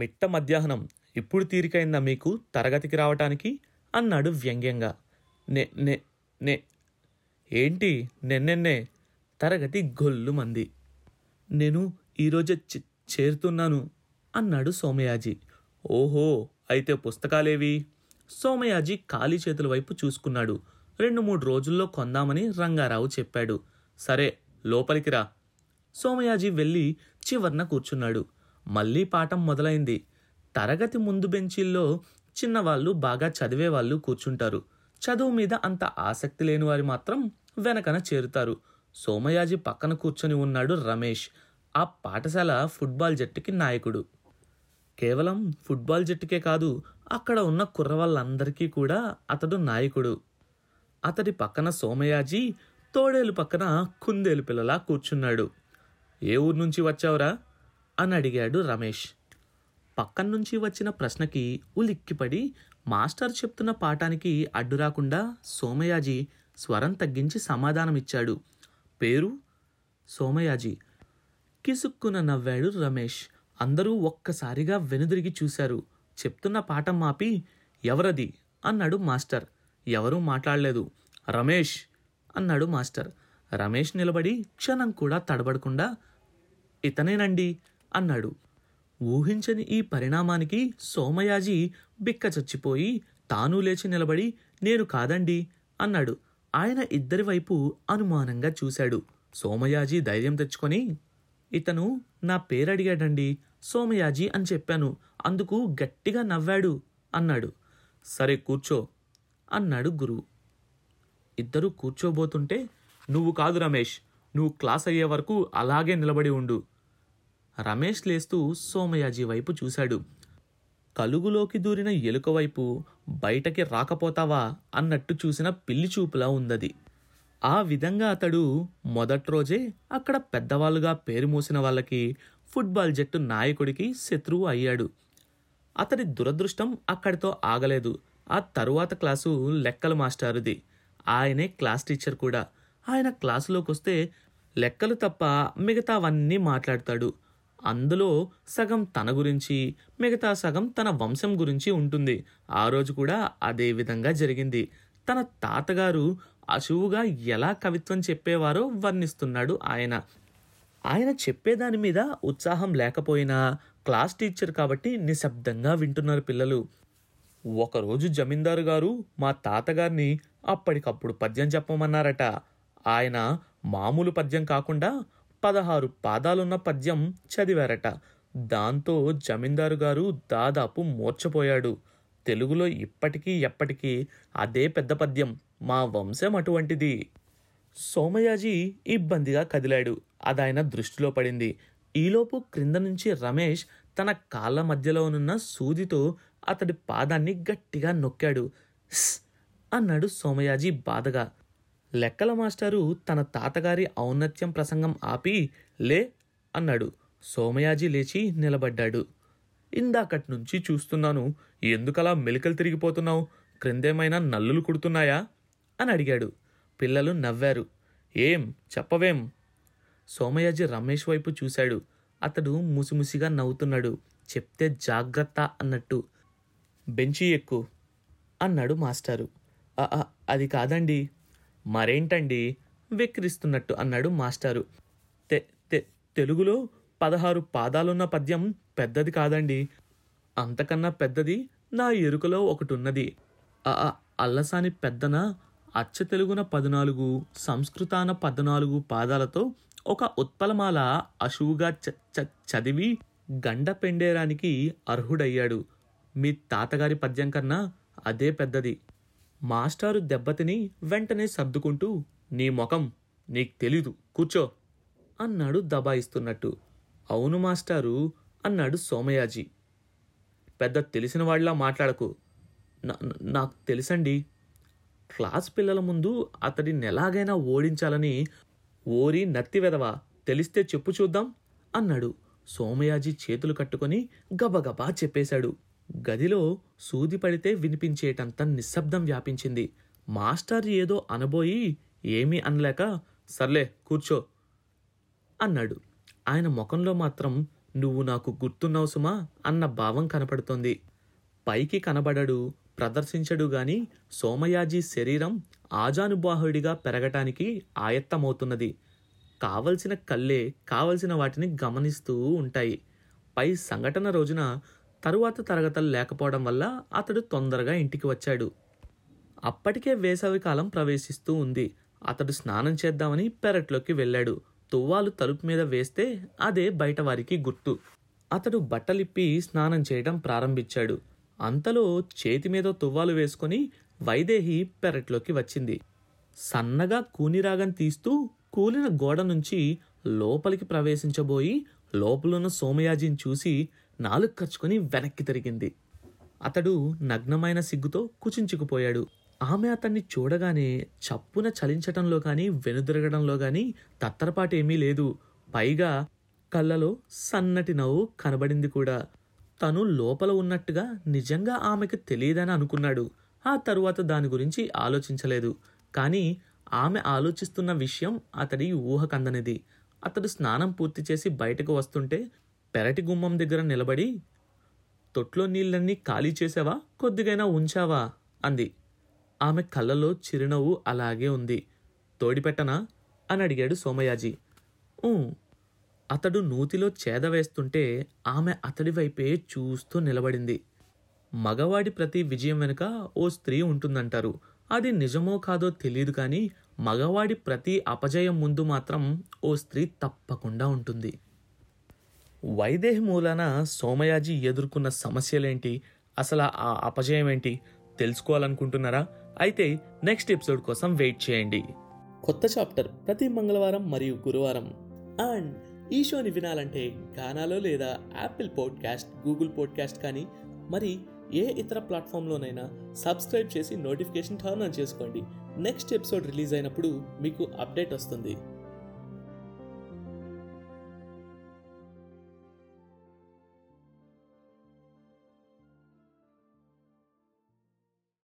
మెట్ట మధ్యాహ్నం ఎప్పుడు తీరికైందా మీకు తరగతికి రావటానికి అన్నాడు వ్యంగ్యంగా. నే ఏంటి నిన్నెన్నే తరగతి గొల్లుమంది. నేను ఈరోజు చేరుతున్నాను అన్నాడు సోమయాజీ. ఓహో, అయితే పుస్తకాలేవి? సోమయాజీ ఖాళీ చేతుల వైపు చూసుకున్నాడు. 2-3 రోజుల్లో కొందామని రంగారావు చెప్పాడు. సరే లోపలికి రా. సోమయాజీ వెళ్ళి చివర్న కూర్చున్నాడు. మళ్ళీ పాఠం మొదలైంది. తరగతి ముందు బెంచీల్లో చిన్నవాళ్ళు, బాగా చదివేవాళ్ళు కూర్చుంటారు. చదువు మీద అంత ఆసక్తి లేని వారు మాత్రం వెనకన చేరుతారు. సోమయాజీ పక్కన కూర్చొని ఉన్నాడు రమేష్, ఆ పాఠశాల ఫుట్బాల్ జట్టుకి నాయకుడు. కేవలం ఫుట్బాల్ జట్టుకే కాదు, అక్కడ ఉన్న కుర్రవాళ్ళందరికీ కూడా అతడు నాయకుడు. అతడి పక్కన సోమయాజీ తోడేలు పక్కన కుందేలు పిల్లలా కూర్చున్నాడు. ఏ ఊరు నుంచి వచ్చావురా అని అడిగాడు రమేష్. పక్కన నుంచి వచ్చిన ప్రశ్నకి ఉలిక్కిపడి మాస్టర్ చెప్తున్న పాఠానికి అడ్డు రాకుండా సోమయాజీ స్వరం తగ్గించి సమాధానమిచ్చాడు. పేరు సోమయాజీ. కిసుక్కున నవ్వాడు రమేష్. అందరూ ఒక్కసారిగా వెనుదిరిగి చూశారు. చెప్తున్న పాఠం మాపి ఎవరది అన్నాడు మాస్టర్. ఎవరూ మాట్లాడలేదు. రమేష్ అన్నాడు మాస్టర్. రమేష్ నిలబడి క్షణం కూడా తడబడకుండా ఇతనేనండి అన్నాడు. ఊహించని ఈ పరిణామానికి సోమయాజీ బిక్క చచ్చిపోయి తాను లేచి నిలబడి నేను కాదండి అన్నాడు. ఆయన ఇద్దరి వైపు అనుమానంగా చూశాడు. సోమయాజీ ధైర్యం తెచ్చుకొని ఇతను నా పేరు అడిగాడండి, సోమయాజీ అని చెప్పాను, అందుకు గట్టిగా నవ్వాడు అన్నాడు. సరే కూర్చో అన్నాడు గురువు. ఇద్దరూ కూర్చోబోతుంటే నువ్వు కాదు రమేష్, నువ్వు క్లాస్ అయ్యే వరకు అలాగే నిలబడి ఉండు. రమేష్ లేస్తూ సోమయాజీ వైపు చూశాడు. కలుగులోకి దూరిన ఎలుక వైపు బయటకి రాకపోతావా అన్నట్టు చూసిన పిల్లి చూపులా ఉందది. ఆ విధంగా అతడు మొదటి రోజే అక్కడ పెద్దవాళ్ళుగా పేరు మోసిన వాళ్ళకి, ఫుట్బాల్ జట్టు నాయకుడికి శత్రువు అయ్యాడు. అతడి దురదృష్టం అక్కడితో ఆగలేదు. ఆ తరువాత క్లాసు లెక్కలు మాస్టారుది. ఆయనే క్లాస్ టీచర్ కూడా. ఆయన క్లాసులోకి వస్తే లెక్కలు తప్ప మిగతావన్నీ మాట్లాడతాడు. అందులో సగం తన గురించి, మిగతా సగం తన వంశం గురించి ఉంటుంది. ఆ రోజు కూడా అదే విధంగా జరిగింది. తన తాతగారు అశువుగా ఎలా కవిత్వం చెప్పేవారో వర్ణిస్తున్నాడు ఆయన. ఆయన చెప్పేదాని మీద ఉత్సాహం లేకపోయినా క్లాస్ టీచర్ కాబట్టి నిశ్శబ్దంగా వింటున్నారు పిల్లలు. ఒకరోజు జమీందారు గారు మా తాతగారిని అప్పటికప్పుడు పద్యం చెప్పమన్నారట. ఆయన మామూలు పద్యం కాకుండా 16 పాదాలున్న పద్యం చదివారట. దాంతో జమీందారు గారు దాదాపు మూర్ఛపోయాడు. తెలుగులో ఇప్పటికీ ఎప్పటికీ అదే పెద్ద పద్యం. మా వంశం అటువంటిది. సోమయాజీ ఇబ్బందిగా కదిలాడు. అదాయన దృష్టిలో పడింది. ఈలోపు క్రింద నుంచి రమేష్ తన కాళ్ళ మధ్యలోనున్న సూదితో అతడి పాదాన్ని గట్టిగా నొక్కాడు. స్ అన్నాడు సోమయాజీ బాధగా. లెక్కల మాస్టారు తన తాతగారి ఔన్నత్యం ప్రసంగం ఆపి లే అన్నాడు. సోమయాజీ లేచి నిలబడ్డాడు. ఇందాకటి నుంచి చూస్తున్నాను, ఎందుకలా మెలికలు తిరిగిపోతున్నావు? క్రిందేమైనా నల్లులు కుడుతున్నాయా అని అడిగాడు. పిల్లలు నవ్వారు. ఏం చెప్పవేం? సోమయాజీ రమేష్ వైపు చూశాడు. అతడు ముసిముసిగా నవ్వుతున్నాడు. చెప్తే జాగ్రత్త అన్నట్టు. బెంచి ఎక్కు అన్నాడు మాస్టారు. అది కాదండి. మరేంటండి? వెక్కిరిస్తున్నట్టు అన్నాడు మాస్టారు. తెలుగులో 16 పాదాలున్న పద్యం పెద్దది కాదండి. అంతకన్నా పెద్దది నా ఎరుకలో ఒకటున్నది. అల్లసాని పెద్దన అచ్చ తెలుగున 14, సంస్కృతాన 14 పాదాలతో ఒక ఉత్పలమాల అశువుగా చదివి గండ పెండేరానికి అర్హుడయ్యాడు. మీ తాతగారి పద్యం కన్నా అదే పెద్దది. మాస్టారు దెబ్బతిని వెంటనే సర్దుకుంటూ నీ ముఖం, నీకు తెలీదు, కూర్చో అన్నాడు దబాయిస్తున్నట్టు. అవును మాస్టారు అన్నాడు సోమయాజీ. పెద్ద తెలిసిన వాళ్ళలా మాట్లాడకు. నాకు తెలుసండి. క్లాస్ పిల్లల ముందు అతడిని ఎలాగైనా ఓడించాలని. ఓరి నత్తి వెదవా, తెలిస్తే చెప్పు చూద్దాం అన్నాడు. సోమయాజీ చేతులు కట్టుకొని గబగబా చెప్పేశాడు. గదిలో సూది పడితే వినిపించేటంత నిశ్శబ్దం వ్యాపించింది. మాస్టర్ ఏదో అనబోయి ఏమీ అనలేక సర్లే కూర్చో అన్నాడు. ఆయన ముఖంలో మాత్రం నువ్వు నాకు గుర్తున్నావు సుమా అన్న భావం కనపడుతోంది. పైకి కనబడడు, ప్రదర్శించడుగాని సోమయాజీ శరీరం ఆజానుబాహుడిగా పెరగటానికి ఆయత్తమవుతున్నది. కావలసిన కళ్ళే కావలసిన వాటిని గమనిస్తూ ఉంటాయి. పై సంఘటన రోజున తరువాత తరగతులు లేకపోవడం వల్ల అతడు తొందరగా ఇంటికి వచ్చాడు. అప్పటికే వేసవికాలం ప్రవేశిస్తూ ఉంది. అతడు స్నానం చేద్దామని పెరట్లోకి వెళ్ళాడు. తువ్వాలు తలుపు మీద వేస్తే అదే బయటవారికి గుర్తు. అతడు బట్టలిప్పి స్నానం చేయడం ప్రారంభించాడు. అంతలో చేతిమీద తువ్వాలు వేసుకుని వైదేహి పెరట్లోకి వచ్చింది. సన్నగా కూనిరాగం తీస్తూ కూలిన గోడ నుంచి లోపలికి ప్రవేశించబోయి లోపలున్న సోమయాజిని చూసి నాలుగు కచ్చుకొని వెనక్కి తిరిగింది. అతడు నగ్నమైన సిగ్గుతో కుచించుకుపోయాడు. ఆమె అతన్ని చూడగానే చప్పున చలించటంలో కానీ వెనుదిరగడంలో కానీ తత్తరపాటేమీ లేదు. పైగా కళ్ళలో సన్నటి నవ్వు కనబడింది కూడా. తను లోపల ఉన్నట్టుగా నిజంగా ఆమెకు తెలియదని అనుకున్నాడు. ఆ తరువాత దాని గురించి ఆలోచించలేదు. కానీ ఆమె ఆలోచిస్తున్న విషయం అతడి ఊహకందనిది. అతడు స్నానం పూర్తి చేసి బయటకు వస్తుంటే పెరటి గుమ్మం దగ్గర నిలబడి, తొట్లో నీళ్ళన్నీ ఖాళీ చేసావా, కొద్దిగైనా ఉంచావా అంది. ఆమె కళ్ళలో చిరునవ్వు అలాగే ఉంది. తోడిపెట్టనా అని అడిగాడు సోమయాజీ. అతడు నూతిలో చేదవేస్తుంటే ఆమె అతడి వైపే చూస్తూ నిలబడింది. మగవాడి ప్రతి విజయం వెనుక ఓ స్త్రీ ఉంటుందంటారు. అది నిజమో కాదో తెలియదు, కానీ మగవాడి ప్రతి అపజయం ముందు మాత్రం ఓ స్త్రీ తప్పకుండా ఉంటుంది. వైదేహి మూలాన సోమయాజీ ఎదుర్కొన్న సమస్యలేంటి, అసలు ఆ అపజయం ఏంటి తెలుసుకోవాలనుకుంటున్నారా? అయితే నెక్స్ట్ ఎపిసోడ్ కోసం వెయిట్ చేయండి. కొత్త చాప్టర్ ప్రతి మంగళవారం మరియు గురువారం. అండ్ ఈ షోని వినాలంటే గానాలో లేదా యాపిల్ పాడ్కాస్ట్, గూగుల్ పాడ్కాస్ట్ కానీ మరి ఏ ఇతర ప్లాట్ఫామ్లోనైనా సబ్స్క్రైబ్ చేసి నోటిఫికేషన్ టర్న్ ఆన్ చేసుకోండి. నెక్స్ట్ ఎపిసోడ్ రిలీజ్ అయినప్పుడు మీకు అప్డేట్ వస్తుంది.